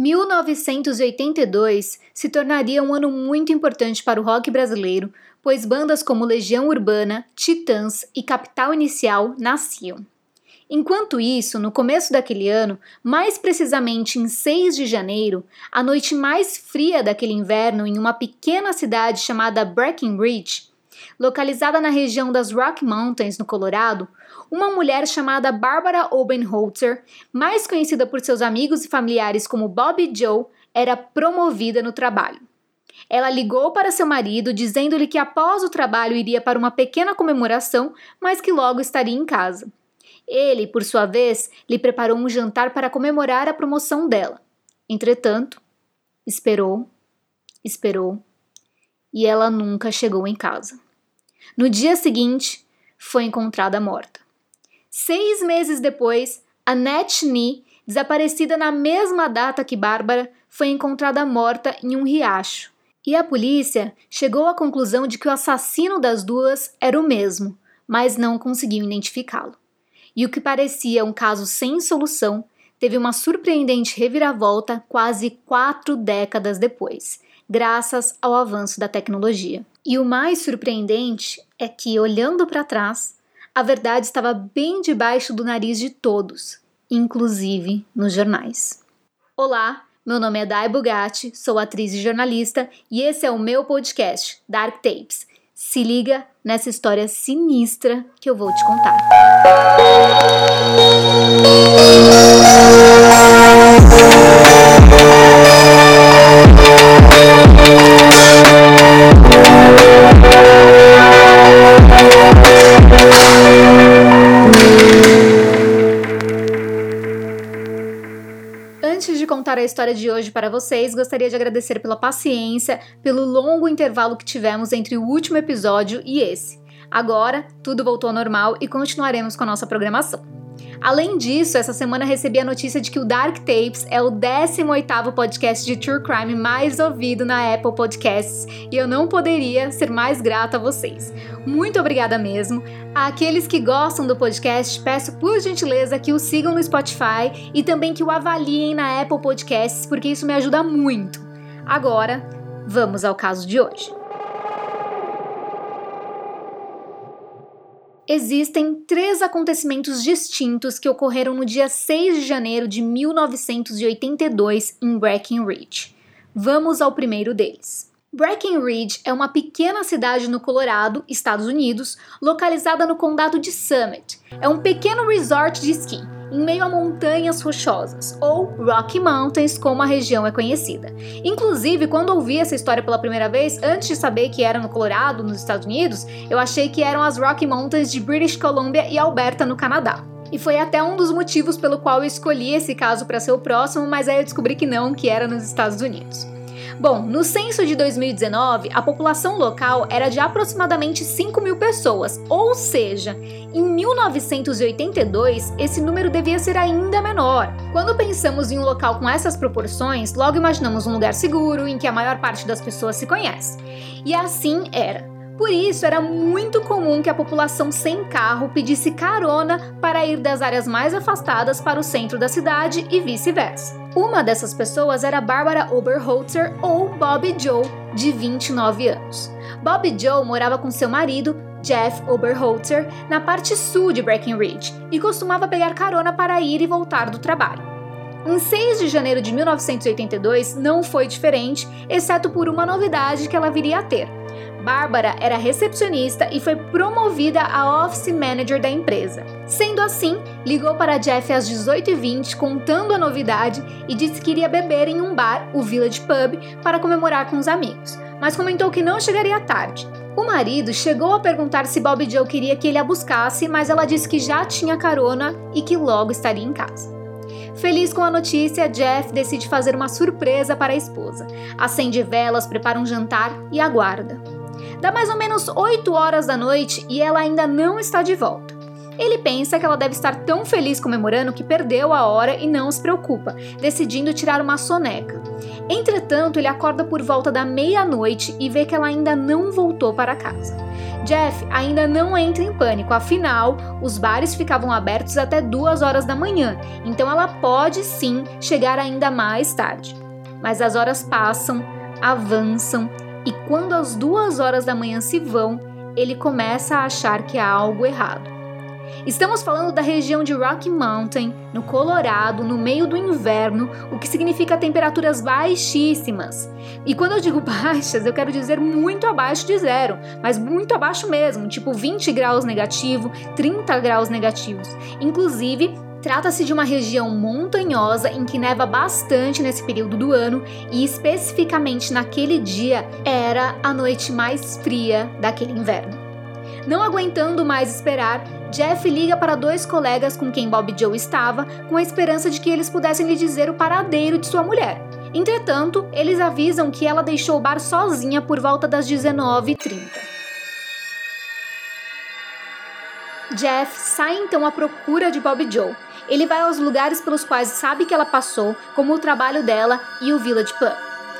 1982 se tornaria um ano muito importante para o rock brasileiro, pois bandas como Legião Urbana, Titãs e Capital Inicial nasciam. Enquanto isso, no começo daquele ano, mais precisamente em 6 de janeiro, a noite mais fria daquele inverno em uma pequena cidade chamada Breckenridge, localizada na região das Rock Mountains, no Colorado, uma mulher chamada Barbara Oberholzer, mais conhecida por seus amigos e familiares como Bobbie Jo, era promovida no trabalho. Ela ligou para seu marido dizendo-lhe que após o trabalho iria para uma pequena comemoração, mas que logo estaria em casa. Ele, por sua vez, lhe preparou um jantar para comemorar a promoção dela. Entretanto, esperou, e ela nunca chegou em casa. No dia seguinte, foi encontrada morta. 6 meses depois, Annette Ni, desaparecida na mesma data que Bárbara, foi encontrada morta em um riacho. E a polícia chegou à conclusão de que o assassino das duas era o mesmo, mas não conseguiu identificá-lo. E o que parecia um caso sem solução teve uma surpreendente reviravolta quase 4 décadas depois, graças ao avanço da tecnologia. E o mais surpreendente é que, olhando para trás, a verdade estava bem debaixo do nariz de todos, inclusive nos jornais. Olá, meu nome é Daí Bugatti, sou atriz e jornalista, e esse é o meu podcast, Dark Tapes. Se liga nessa história sinistra que eu vou te contar. Antes de contar a história de hoje para vocês, gostaria de agradecer pela paciência, pelo longo intervalo que tivemos entre o último episódio e esse. Agora, tudo voltou ao normal e continuaremos com a nossa programação. Além disso, essa semana recebi a notícia de que o Dark Tapes é o 18º podcast de True Crime mais ouvido na Apple Podcasts e eu não poderia ser mais grata a vocês. Muito obrigada mesmo. Àqueles que gostam do podcast, peço por gentileza que o sigam no Spotify e também que o avaliem na Apple Podcasts, porque isso me ajuda muito. Agora, vamos ao caso de hoje. Existem 3 acontecimentos distintos que ocorreram no dia 6 de janeiro de 1982 em Breckenridge. Vamos ao primeiro deles. Breckenridge é uma pequena cidade no Colorado, Estados Unidos, localizada no condado de Summit. É um pequeno resort de esqui, em meio a montanhas rochosas, ou Rocky Mountains, como a região é conhecida. Inclusive, quando ouvi essa história pela primeira vez, antes de saber que era no Colorado, nos Estados Unidos, eu achei que eram as Rocky Mountains de British Columbia e Alberta, no Canadá. E foi até um dos motivos pelo qual eu escolhi esse caso para ser o próximo, mas aí eu descobri que não, que era nos Estados Unidos. Bom, no censo de 2019, a população local era de aproximadamente 5.000 pessoas, ou seja, em 1982, esse número devia ser ainda menor. Quando pensamos em um local com essas proporções, logo imaginamos um lugar seguro, em que a maior parte das pessoas se conhece. E assim era. Por isso, era muito comum que a população sem carro pedisse carona para ir das áreas mais afastadas para o centro da cidade e vice-versa. Uma dessas pessoas era Barbara Oberholzer, ou Bobbie Jo, de 29 anos. Bobbie Jo morava com seu marido, Jeff Oberholzer, na parte sul de Breckenridge e costumava pegar carona para ir e voltar do trabalho. Em 6 de janeiro de 1982 não foi diferente, exceto por uma novidade que ela viria a ter. Bárbara era recepcionista e foi promovida a office manager da empresa. Sendo assim, ligou para Jeff às 18h20 contando a novidade e disse que iria beber em um bar, o Village Pub, para comemorar com os amigos, mas comentou que não chegaria tarde. O marido chegou a perguntar se Bobbie Jo queria que ele a buscasse, mas ela disse que já tinha carona e que logo estaria em casa. Feliz com a notícia, Jeff decide fazer uma surpresa para a esposa. Acende velas, prepara um jantar e aguarda. Dá mais ou menos 8 horas da noite e ela ainda não está de volta. Ele pensa que ela deve estar tão feliz comemorando que perdeu a hora e não se preocupa, decidindo tirar uma soneca. Entretanto, ele acorda por volta da meia-noite e vê que ela ainda não voltou para casa. Jeff ainda não entra em pânico, afinal, os bares ficavam abertos até 2 horas da manhã, então ela pode sim chegar ainda mais tarde. Mas as horas passam, avançam, e quando as 2 horas da manhã se vão, ele começa a achar que há algo errado. Estamos falando da região de Rock Mountain, no Colorado, no meio do inverno, o que significa temperaturas baixíssimas. E quando eu digo baixas, eu quero dizer muito abaixo de zero, mas muito abaixo mesmo, tipo 20 graus negativo, 30 graus negativos. Inclusive, trata-se de uma região montanhosa em que neva bastante nesse período do ano e especificamente naquele dia era a noite mais fria daquele inverno. Não aguentando mais esperar, Jeff liga para 2 colegas com quem Bobbie Jo estava, com a esperança de que eles pudessem lhe dizer o paradeiro de sua mulher. Entretanto, eles avisam que ela deixou o bar sozinha por volta das 19h30. Jeff sai então à procura de Bobbie Jo. Ele vai aos lugares pelos quais sabe que ela passou, como o trabalho dela e o Village Pub.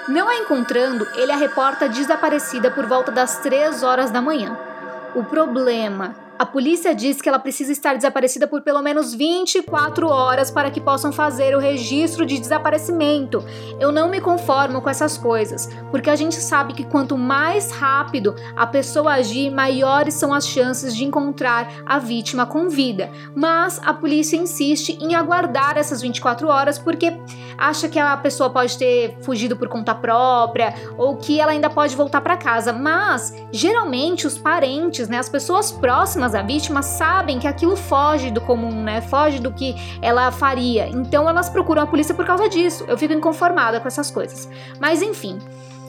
Não a encontrando, ele a reporta desaparecida por volta das 3 horas da manhã. O problema: a polícia diz que ela precisa estar desaparecida por pelo menos 24 horas para que possam fazer o registro de desaparecimento. Eu não me conformo com essas coisas, porque a gente sabe que quanto mais rápido a pessoa agir, maiores são as chances de encontrar a vítima com vida. Mas a polícia insiste em aguardar essas 24 horas porque acha que a pessoa pode ter fugido por conta própria ou que ela ainda pode voltar para casa. Mas, geralmente, os parentes, né, as pessoas próximas da vítima, sabem que aquilo foge do comum, né? Foge do que ela faria. Então elas procuram a polícia por causa disso. Eu fico inconformada com essas coisas. Mas enfim,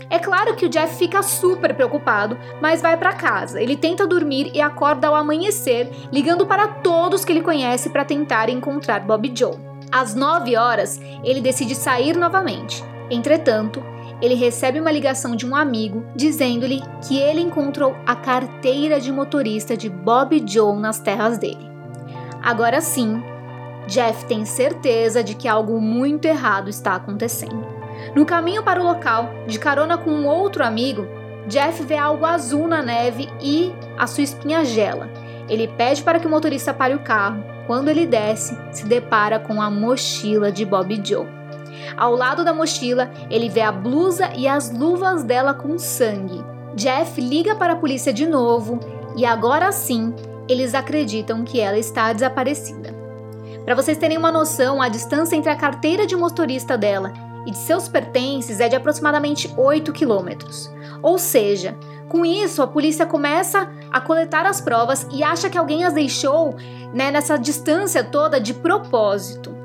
é claro que o Jeff fica super preocupado, mas vai para casa. Ele tenta dormir e acorda ao amanhecer, ligando para todos que ele conhece para tentar encontrar Bobbie Jo. Às 9 horas, ele decide sair novamente. Entretanto, ele recebe uma ligação de um amigo dizendo-lhe que ele encontrou a carteira de motorista de Bobbie Jo nas terras dele. Agora sim, Jeff tem certeza de que algo muito errado está acontecendo. No caminho para o local, de carona com um outro amigo, Jeff vê algo azul na neve e a sua espinha gela. Ele pede para que o motorista pare o carro. Quando ele desce, se depara com a mochila de Bobbie Jo. Ao lado da mochila, ele vê a blusa e as luvas dela com sangue. Jeff liga para a polícia de novo e agora sim, eles acreditam que ela está desaparecida. Para vocês terem uma noção, a distância entre a carteira de motorista dela e de seus pertences é de aproximadamente 8 quilômetros. Ou seja, com isso, a polícia começa a coletar as provas e acha que alguém as deixou, né, nessa distância toda de propósito.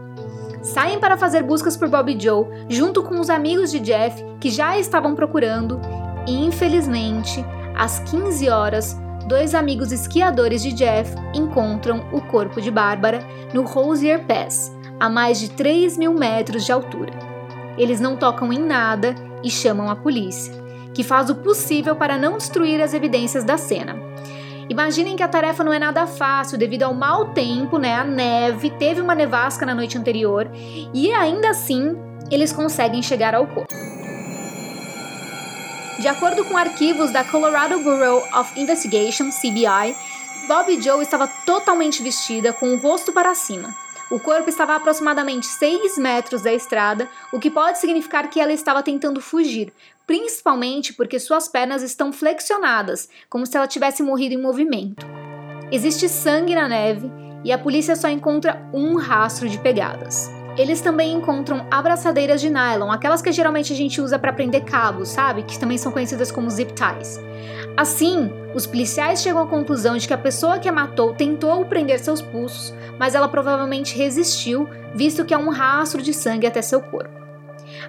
Saem para fazer buscas por Bobbie Jo, junto com os amigos de Jeff, que já estavam procurando, e infelizmente, às 15 horas, 2 amigos esquiadores de Jeff encontram o corpo de Barbara no Rosier Pass, a mais de 3.000 metros de altura. Eles não tocam em nada e chamam a polícia, que faz o possível para não destruir as evidências da cena. Imaginem que a tarefa não é nada fácil devido ao mau tempo, né? A neve, teve uma nevasca na noite anterior e ainda assim eles conseguem chegar ao corpo. De acordo com arquivos da Colorado Bureau of Investigation, CBI, Bobbie Jo estava totalmente vestida com o rosto para cima. O corpo estava a aproximadamente 6 metros da estrada, o que pode significar que ela estava tentando fugir, principalmente porque suas pernas estão flexionadas, como se ela tivesse morrido em movimento. Existe sangue na neve e a polícia só encontra um rastro de pegadas. Eles também encontram abraçadeiras de nylon, aquelas que geralmente a gente usa para prender cabos, sabe? Que também são conhecidas como zip ties. Assim, os policiais chegam à conclusão de que a pessoa que a matou tentou prender seus pulsos, mas ela provavelmente resistiu, visto que há um rastro de sangue até seu corpo.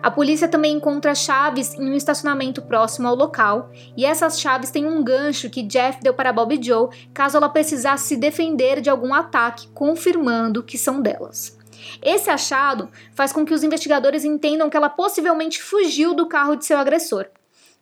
A polícia também encontra chaves em um estacionamento próximo ao local, e essas chaves têm um gancho que Jeff deu para Bobbie Jo caso ela precisasse se defender de algum ataque, confirmando que são delas. Esse achado faz com que os investigadores entendam que ela possivelmente fugiu do carro de seu agressor.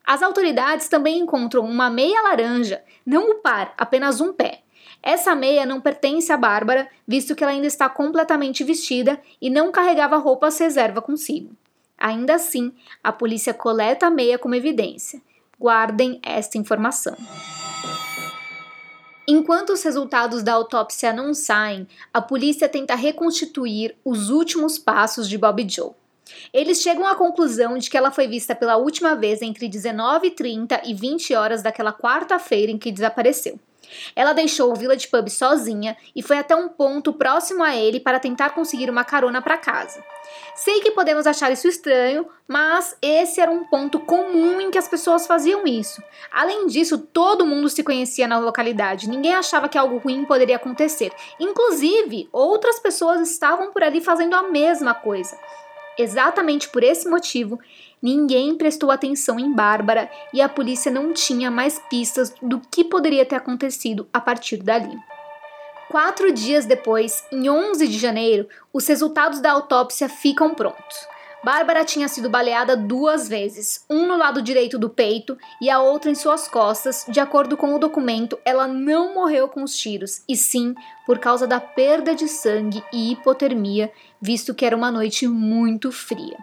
As autoridades também encontram uma meia laranja, não o par, apenas um pé. Essa meia não pertence a Bárbara, visto que ela ainda está completamente vestida e não carregava roupas reserva consigo. Ainda assim, a polícia coleta a meia como evidência. Guardem esta informação. Enquanto os resultados da autópsia não saem, a polícia tenta reconstituir os últimos passos de Bobbie Jo. Eles chegam à conclusão de que ela foi vista pela última vez entre 19h30 e 20 horas daquela quarta-feira em que desapareceu. Ela deixou o Village Pub sozinha e foi até um ponto próximo a ele para tentar conseguir uma carona para casa. Sei que podemos achar isso estranho, mas esse era um ponto comum em que as pessoas faziam isso. Além disso, todo mundo se conhecia na localidade, ninguém achava que algo ruim poderia acontecer. Inclusive, outras pessoas estavam por ali fazendo a mesma coisa. Exatamente por esse motivo, ninguém prestou atenção em Bárbara e a polícia não tinha mais pistas do que poderia ter acontecido a partir dali. 4 dias depois, em 11 de janeiro, os resultados da autópsia ficam prontos. Bárbara tinha sido baleada 2 vezes, um no lado direito do peito e a outra em suas costas. De acordo com o documento, ela não morreu com os tiros, e sim por causa da perda de sangue e hipotermia, visto que era uma noite muito fria.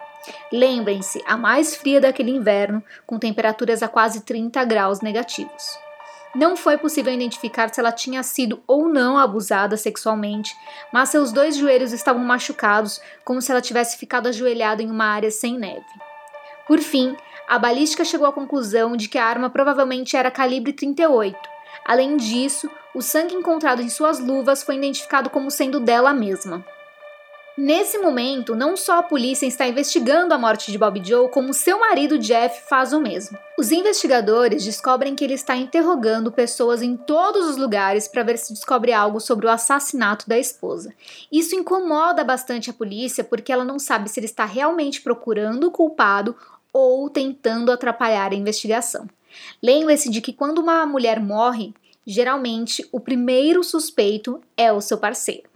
Lembrem-se, a mais fria daquele inverno, com temperaturas a quase 30 graus negativos. Não foi possível identificar se ela tinha sido ou não abusada sexualmente, mas seus 2 joelhos estavam machucados, como se ela tivesse ficado ajoelhada em uma área sem neve. Por fim, a balística chegou à conclusão de que a arma provavelmente era calibre 38. Além disso, o sangue encontrado em suas luvas foi identificado como sendo dela mesma. Nesse momento, não só a polícia está investigando a morte de Bobbie Jo, como seu marido Jeff faz o mesmo. Os investigadores descobrem que ele está interrogando pessoas em todos os lugares para ver se descobre algo sobre o assassinato da esposa. Isso incomoda bastante a polícia porque ela não sabe se ele está realmente procurando o culpado ou tentando atrapalhar a investigação. Lembre-se de que quando uma mulher morre, geralmente o primeiro suspeito é o seu parceiro.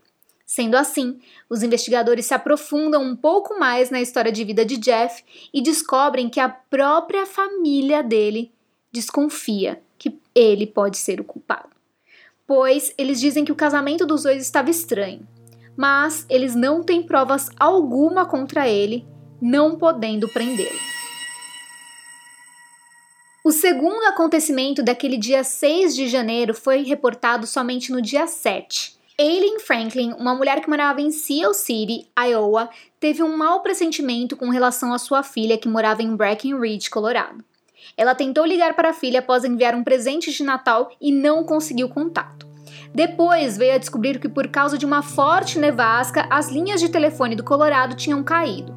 Sendo assim, os investigadores se aprofundam um pouco mais na história de vida de Jeff e descobrem que a própria família dele desconfia que ele pode ser o culpado, pois eles dizem que o casamento dos dois estava estranho, mas eles não têm provas alguma contra ele, não podendo prendê-lo. O segundo acontecimento daquele dia 6 de janeiro foi reportado somente no dia 7. Eileen Franklin, uma mulher que morava em Sioux City, Iowa, teve um mau pressentimento com relação à sua filha que morava em Breckenridge, Colorado. Ela tentou ligar para a filha após enviar um presente de Natal e não conseguiu contato. Depois veio a descobrir que por causa de uma forte nevasca, as linhas de telefone do Colorado tinham caído.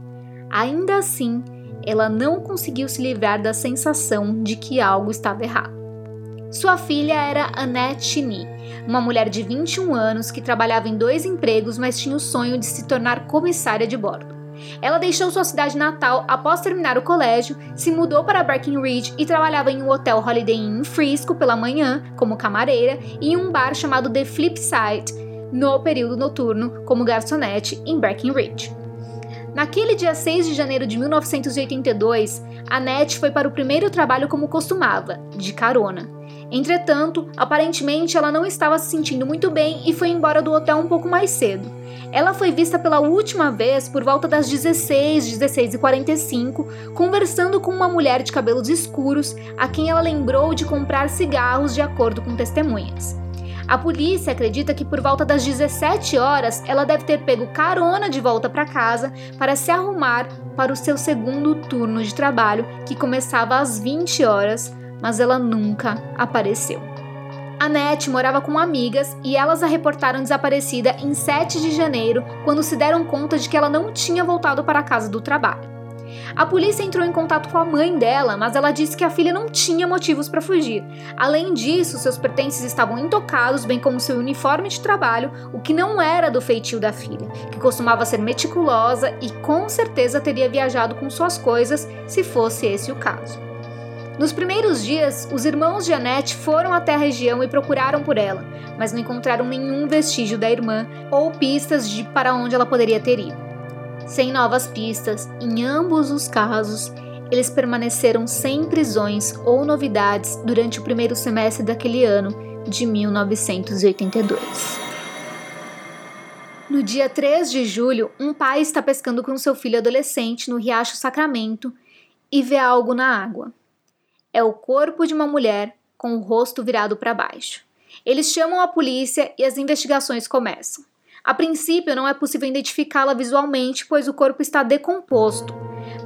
Ainda assim, ela não conseguiu se livrar da sensação de que algo estava errado. Sua filha era Annette Ni, uma mulher de 21 anos que trabalhava em 2 empregos, mas tinha o sonho de se tornar comissária de bordo. Ela deixou sua cidade natal após terminar o colégio, se mudou para Breckenridge e trabalhava em um hotel Holiday Inn em Frisco pela manhã como camareira e em um bar chamado The Flipside no período noturno como garçonete em Breckenridge. Naquele dia 6 de janeiro de 1982, Annette foi para o primeiro trabalho como costumava, de carona. Entretanto, aparentemente ela não estava se sentindo muito bem e foi embora do hotel um pouco mais cedo. Ela foi vista pela última vez por volta das 16h45, conversando com uma mulher de cabelos escuros, a quem ela lembrou de comprar cigarros, de acordo com testemunhas. A polícia acredita que por volta das 17 horas ela deve ter pego carona de volta para casa para se arrumar para o seu segundo turno de trabalho, que começava às 20 horas. Mas ela nunca apareceu. Annette morava com amigas e elas a reportaram desaparecida em 7 de janeiro, quando se deram conta de que ela não tinha voltado para a casa do trabalho. A polícia entrou em contato com a mãe dela, mas ela disse que a filha não tinha motivos para fugir. Além disso, seus pertences estavam intocados, bem como seu uniforme de trabalho, o que não era do feitio da filha, que costumava ser meticulosa e com certeza teria viajado com suas coisas se fosse esse o caso. Nos primeiros dias, os irmãos de Annette foram até a região e procuraram por ela, mas não encontraram nenhum vestígio da irmã ou pistas de para onde ela poderia ter ido. Sem novas pistas, em ambos os casos, eles permaneceram sem prisões ou novidades durante o primeiro semestre daquele ano de 1982. No dia 3 de julho, um pai está pescando com seu filho adolescente no riacho Sacramento e vê algo na água. É o corpo de uma mulher com o rosto virado para baixo. Eles chamam a polícia e as investigações começam. A princípio, não é possível identificá-la visualmente, pois o corpo está decomposto.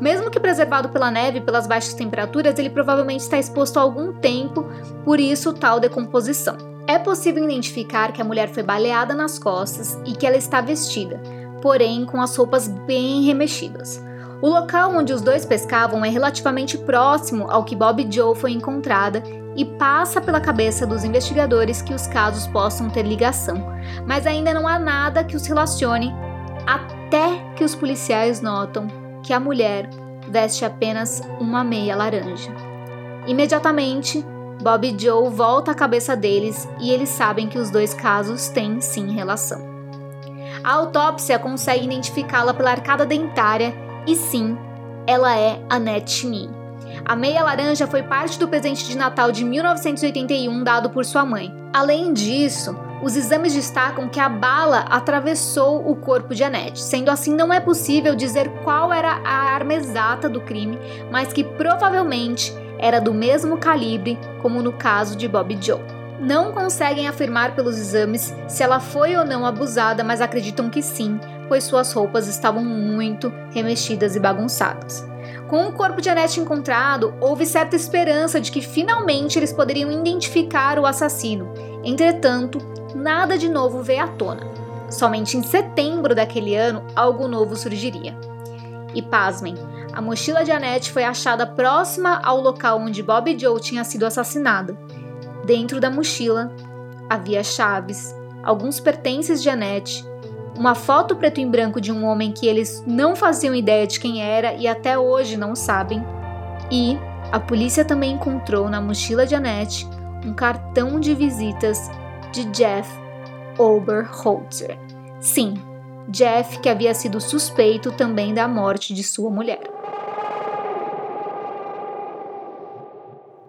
Mesmo que preservado pela neve e pelas baixas temperaturas, ele provavelmente está exposto há algum tempo, por isso tal decomposição. É possível identificar que a mulher foi baleada nas costas e que ela está vestida, porém com as roupas bem remexidas. O local onde os dois pescavam é relativamente próximo ao que Bobbie Jo foi encontrada e passa pela cabeça dos investigadores que os casos possam ter ligação, mas ainda não há nada que os relacione até que os policiais notam que a mulher veste apenas uma meia laranja. Imediatamente, Bobbie Jo volta à cabeça deles e eles sabem que os dois casos têm sim relação. A autópsia consegue identificá-la pela arcada dentária e sim, ela é Annette Ni. A meia laranja foi parte do presente de Natal de 1981 dado por sua mãe. Além disso, os exames destacam que a bala atravessou o corpo de Annette. Sendo assim, não é possível dizer qual era a arma exata do crime, mas que provavelmente era do mesmo calibre, como no caso de Bobbie Jo. Não conseguem afirmar pelos exames se ela foi ou não abusada, mas acreditam que sim, pois suas roupas estavam muito remexidas e bagunçadas. Com o corpo de Annette encontrado, houve certa esperança de que finalmente eles poderiam identificar o assassino. Entretanto, nada de novo veio à tona. Somente em setembro daquele ano, algo novo surgiria. E pasmem, a mochila de Annette foi achada próxima ao local onde Bobbie Jo tinha sido assassinada. Dentro da mochila havia chaves, alguns pertences de Annette, uma foto preto e branco de um homem que eles não faziam ideia de quem era e até hoje não sabem. E a polícia também encontrou na mochila de Annette um cartão de visitas de Jeff Oberholzer. Sim, Jeff, que havia sido suspeito também da morte de sua mulher.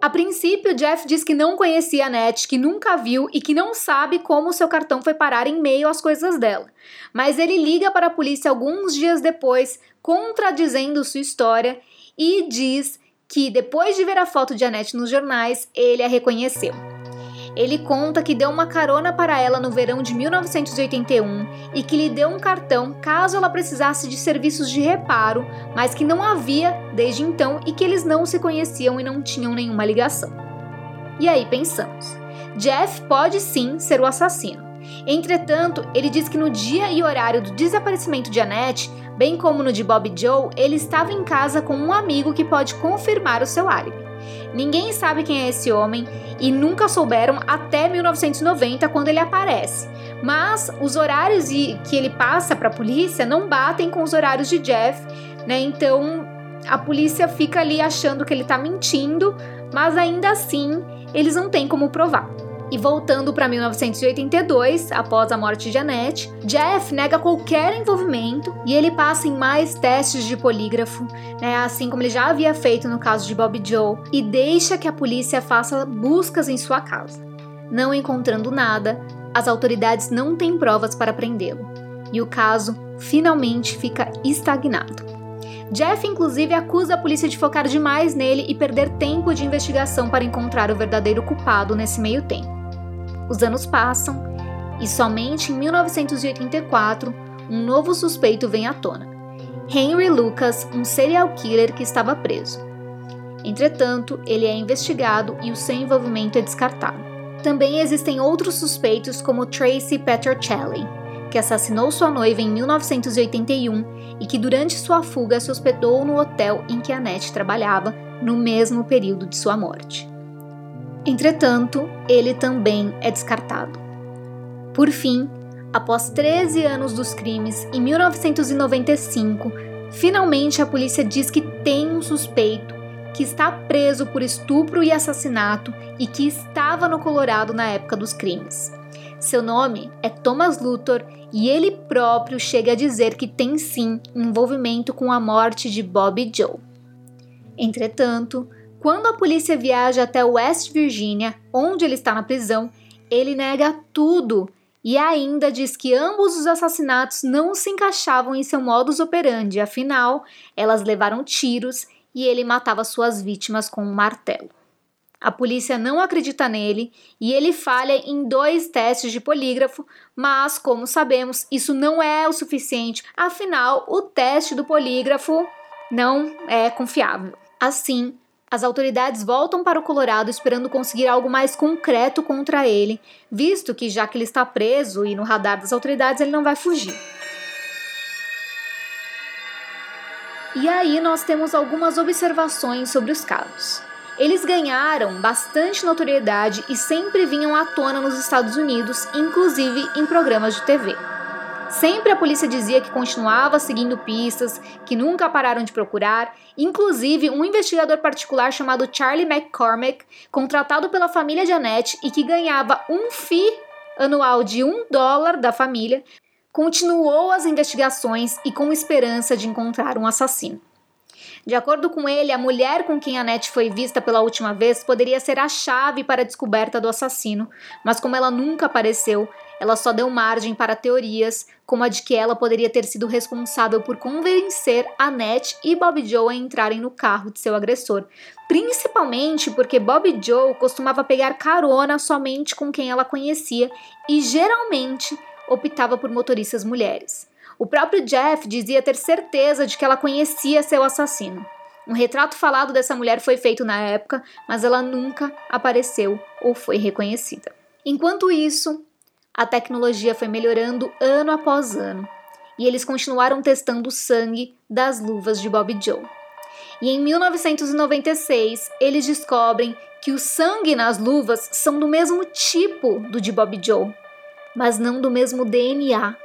A princípio, Jeff diz que não conhecia a Annette, que nunca a viu e que não sabe como seu cartão foi parar em meio às coisas dela. Mas ele liga para a polícia alguns dias depois, contradizendo sua história, e diz que depois de ver a foto de Annette nos jornais, ele a reconheceu. Ele conta que deu uma carona para ela no verão de 1981 e que lhe deu um cartão caso ela precisasse de serviços de reparo, mas que não havia desde então e que eles não se conheciam e não tinham nenhuma ligação. E aí pensamos, Jeff pode sim ser o assassino. Entretanto, ele diz que no dia e horário do desaparecimento de Annette, bem como no de Bobbie Jo, ele estava em casa com um amigo que pode confirmar o seu álibi. Ninguém sabe quem é esse homem e nunca souberam até 1990, quando ele aparece. Mas os horários que ele passa para a polícia não batem com os horários de Jeff, né? Então a polícia fica ali achando que ele está mentindo, mas ainda assim eles não têm como provar. E voltando para 1982, após a morte de Annette, Jeff nega qualquer envolvimento e ele passa em mais testes de polígrafo, né, assim como ele já havia feito no caso de Bobbie Jo, e deixa que a polícia faça buscas em sua casa. Não encontrando nada, as autoridades não têm provas para prendê-lo e o caso finalmente fica estagnado. Jeff, inclusive, acusa a polícia de focar demais nele e perder tempo de investigação para encontrar o verdadeiro culpado nesse meio tempo. Os anos passam e somente em 1984 um novo suspeito vem à tona: Henry Lucas, um serial killer que estava preso. Entretanto, ele é investigado e o seu envolvimento é descartado. Também existem outros suspeitos como Tracy Petracelli, que assassinou sua noiva em 1981 e que durante sua fuga se hospedou no hotel em que Annette trabalhava no mesmo período de sua morte. Entretanto, ele também é descartado. Por fim, após 13 anos dos crimes, em 1995, finalmente a polícia diz que tem um suspeito que está preso por estupro e assassinato e que estava no Colorado na época dos crimes. Seu nome é Thomas Luthor e ele próprio chega a dizer que tem sim envolvimento com a morte de Bobbie Jo. Entretanto, quando a polícia viaja até West Virginia, onde ele está na prisão, ele nega tudo e ainda diz que ambos os assassinatos não se encaixavam em seu modus operandi, afinal, elas levaram tiros e ele matava suas vítimas com um martelo. A polícia não acredita nele e ele falha em 2 testes de polígrafo, mas, como sabemos, isso não é o suficiente. Afinal, o teste do polígrafo não é confiável. Assim, as autoridades voltam para o Colorado esperando conseguir algo mais concreto contra ele, visto que, já que ele está preso e no radar das autoridades, ele não vai fugir. E aí nós temos algumas observações sobre os casos. Eles ganharam bastante notoriedade e sempre vinham à tona nos Estados Unidos, inclusive em programas de TV. Sempre a polícia dizia que continuava seguindo pistas, que nunca pararam de procurar. Inclusive, um investigador particular chamado Charlie McCormack, contratado pela família de Annette e que ganhava um fee anual de $1 da família, continuou as investigações e com esperança de encontrar um assassino. De acordo com ele, a mulher com quem Annette foi vista pela última vez poderia ser a chave para a descoberta do assassino, mas como ela nunca apareceu, ela só deu margem para teorias, como a de que ela poderia ter sido responsável por convencer Annette e Bobbie Jo a entrarem no carro de seu agressor, principalmente porque Bobbie Jo costumava pegar carona somente com quem ela conhecia e geralmente optava por motoristas mulheres. O próprio Jeff dizia ter certeza de que ela conhecia seu assassino. Um retrato falado dessa mulher foi feito na época, mas ela nunca apareceu ou foi reconhecida. Enquanto isso, a tecnologia foi melhorando ano após ano, e eles continuaram testando o sangue das luvas de Bobbie Jo. E em 1996, eles descobrem que o sangue nas luvas são do mesmo tipo do de Bobbie Jo, mas não do mesmo DNA.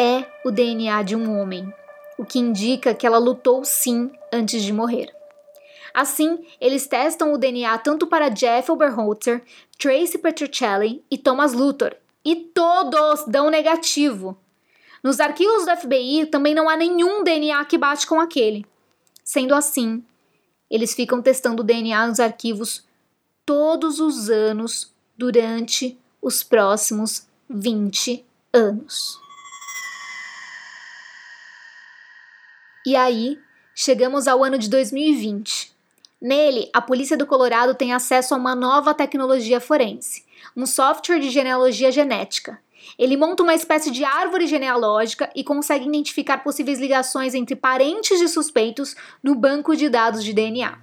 É o DNA de um homem, o que indica que ela lutou sim antes de morrer. Assim, eles testam o DNA tanto para Jeff Oberholzer, Tracy Petracelli e Thomas Luthor, e todos dão negativo. Nos arquivos do FBI também não há nenhum DNA que bate com aquele. Sendo assim, eles ficam testando o DNA nos arquivos todos os anos durante os próximos 20 anos. E aí, chegamos ao ano de 2020. Nele, a polícia do Colorado tem acesso a uma nova tecnologia forense, um software de genealogia genética. Ele monta uma espécie de árvore genealógica e consegue identificar possíveis ligações entre parentes de suspeitos no banco de dados de DNA.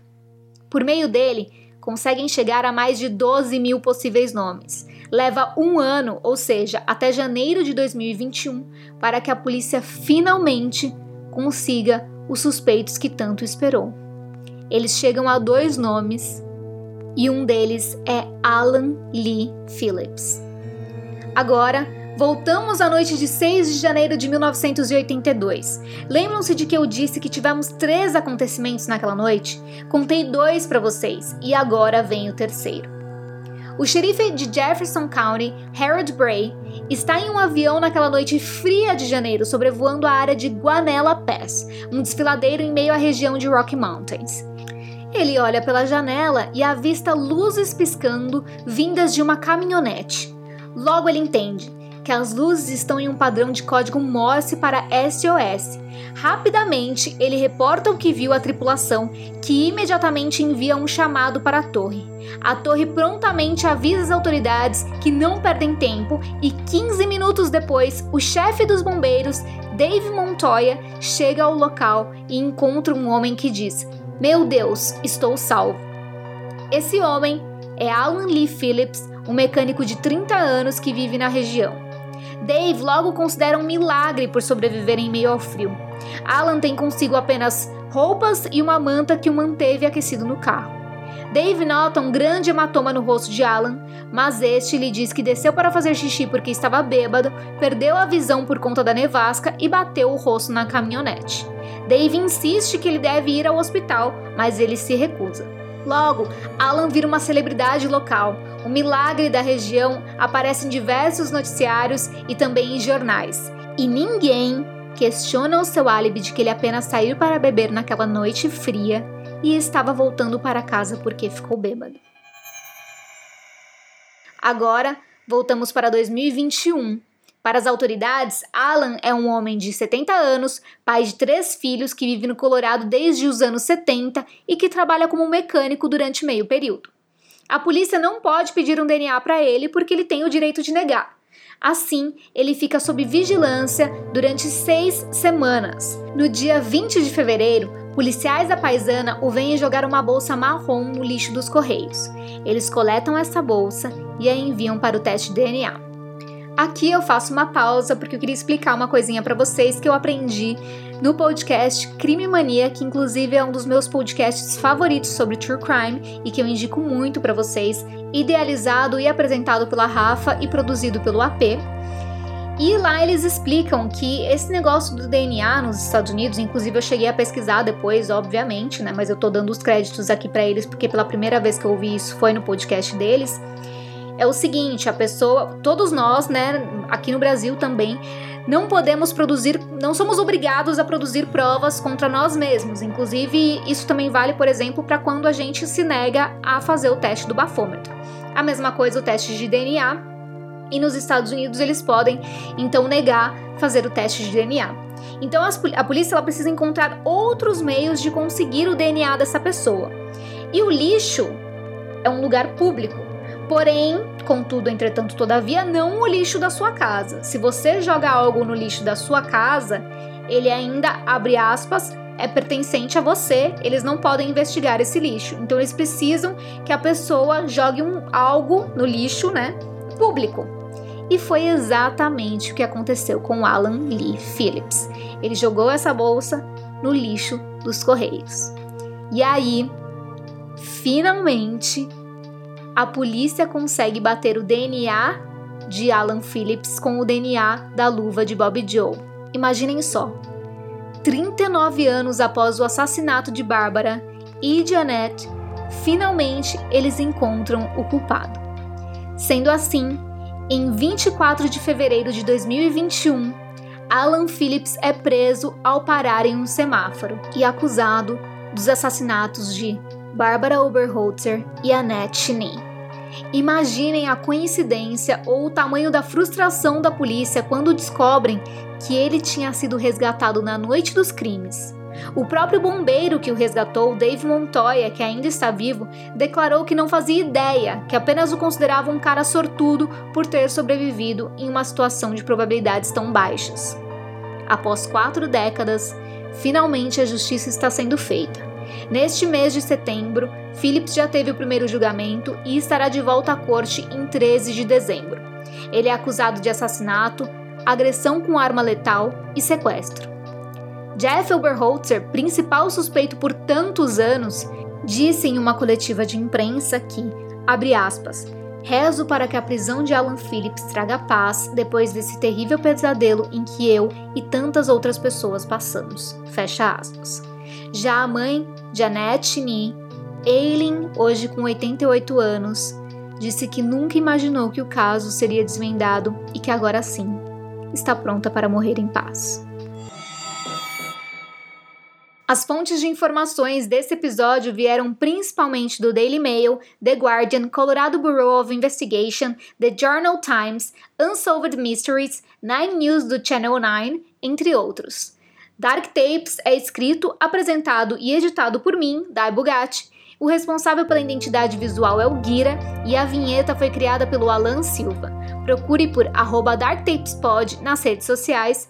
Por meio dele, conseguem chegar a mais de 12 mil possíveis nomes. Leva um ano, ou seja, até janeiro de 2021, para que a polícia finalmente consiga os suspeitos que tanto esperou. Eles chegam a 2 nomes e um deles é Alan Lee Phillips. Agora, voltamos à noite de 6 de janeiro de 1982. Lembram-se de que eu disse que tivemos 3 acontecimentos naquela noite? Contei 2 para vocês e agora vem o terceiro. O xerife de Jefferson County, Harold Bray, está em um avião naquela noite fria de janeiro, sobrevoando a área de Guanella Pass, um desfiladeiro em meio à região de Rock Mountains. Ele olha pela janela e avista luzes piscando vindas de uma caminhonete. Logo ele entende que as luzes estão em um padrão de código Morse para SOS. Rapidamente, ele reporta o que viu à tripulação, que imediatamente envia um chamado para a torre. A torre prontamente avisa as autoridades, que não perdem tempo, e 15 minutos depois, o chefe dos bombeiros, Dave Montoya, chega ao local e encontra um homem que diz: "Meu Deus, estou salvo." Esse homem é Alan Lee Phillips, um mecânico de 30 anos que vive na região. Dave logo considera um milagre por sobreviver em meio ao frio. Alan tem consigo apenas roupas e uma manta que o manteve aquecido no carro. Dave nota um grande hematoma no rosto de Alan, mas este lhe diz que desceu para fazer xixi porque estava bêbado, perdeu a visão por conta da nevasca e bateu o rosto na caminhonete. Dave insiste que ele deve ir ao hospital, mas ele se recusa. Logo, Alan vira uma celebridade local. O milagre da região aparece em diversos noticiários e também em jornais. E ninguém questiona o seu álibi de que ele apenas saiu para beber naquela noite fria e estava voltando para casa porque ficou bêbado. Agora, voltamos para 2021. Para as autoridades, Alan é um homem de 70 anos, pai de 3 filhos que vive no Colorado desde os anos 70 e que trabalha como mecânico durante meio período. A polícia não pode pedir um DNA para ele porque ele tem o direito de negar. Assim, ele fica sob vigilância durante 6 semanas. No dia 20 de fevereiro, policiais da paisana o vêm jogar uma bolsa marrom no lixo dos correios. Eles coletam essa bolsa e a enviam para o teste de DNA. Aqui eu faço uma pausa porque eu queria explicar uma coisinha para vocês que eu aprendi no podcast Crime Mania, que inclusive é um dos meus podcasts favoritos sobre True Crime e que eu indico muito para vocês, idealizado e apresentado pela Rafa e produzido pelo AP. E lá eles explicam que esse negócio do DNA nos Estados Unidos, inclusive eu cheguei a pesquisar depois, obviamente, né? Mas eu tô dando os créditos aqui para eles porque pela primeira vez que eu ouvi isso foi no podcast deles. É o seguinte, a pessoa, todos nós, né, aqui no Brasil também, não podemos produzir, não somos obrigados a produzir provas contra nós mesmos. Inclusive, isso também vale, por exemplo, para quando a gente se nega a fazer o teste do bafômetro. A mesma coisa o teste de DNA. E nos Estados Unidos eles podem, então, negar fazer o teste de DNA. Então, a polícia ela precisa encontrar outros meios de conseguir o DNA dessa pessoa. E o lixo é um lugar público. Porém, contudo, entretanto, todavia, não o lixo da sua casa. Se você joga algo no lixo da sua casa, ele ainda, abre aspas, é pertencente a você, eles não podem investigar esse lixo. Então, eles precisam que a pessoa jogue algo no lixo, né, público. E foi exatamente o que aconteceu com Alan Lee Phillips. Ele jogou essa bolsa no lixo dos Correios. E aí, finalmente, a polícia consegue bater o DNA de Alan Phillips com o DNA da luva de Bobbie Jo. Imaginem só, 39 anos após o assassinato de Barbara e de Annette, finalmente eles encontram o culpado. Sendo assim, em 24 de fevereiro de 2021, Alan Phillips é preso ao parar em um semáforo e acusado dos assassinatos de Barbara Oberholzer e Annette Ni. Imaginem a coincidência ou o tamanho da frustração da polícia quando descobrem que ele tinha sido resgatado na noite dos crimes. O próprio bombeiro que o resgatou, Dave Montoya, que ainda está vivo, declarou que não fazia ideia, que apenas o considerava um cara sortudo por ter sobrevivido em uma situação de probabilidades tão baixas. Após 4 décadas, finalmente a justiça está sendo feita. Neste mês de setembro, Phillips já teve o primeiro julgamento e estará de volta à corte em 13 de dezembro. Ele é acusado de assassinato, agressão com arma letal e sequestro. Jeff Oberholzer, principal suspeito por tantos anos, disse em uma coletiva de imprensa que, abre aspas, rezo para que a prisão de Alan Phillips traga paz depois desse terrível pesadelo em que eu e tantas outras pessoas passamos, fecha aspas. Já a mãe de Annette Ni, Eileen, hoje com 88 anos, disse que nunca imaginou que o caso seria desvendado e que agora sim está pronta para morrer em paz. As fontes de informações desse episódio vieram principalmente do Daily Mail, The Guardian, Colorado Bureau of Investigation, The Journal Times, Unsolved Mysteries, 9 News do Channel 9, entre outros. Dark Tapes é escrito, apresentado e editado por mim, Daí Bugatti. O responsável pela identidade visual é o Guira e a vinheta foi criada pelo Alan Silva. Procure por @darktapespod nas redes sociais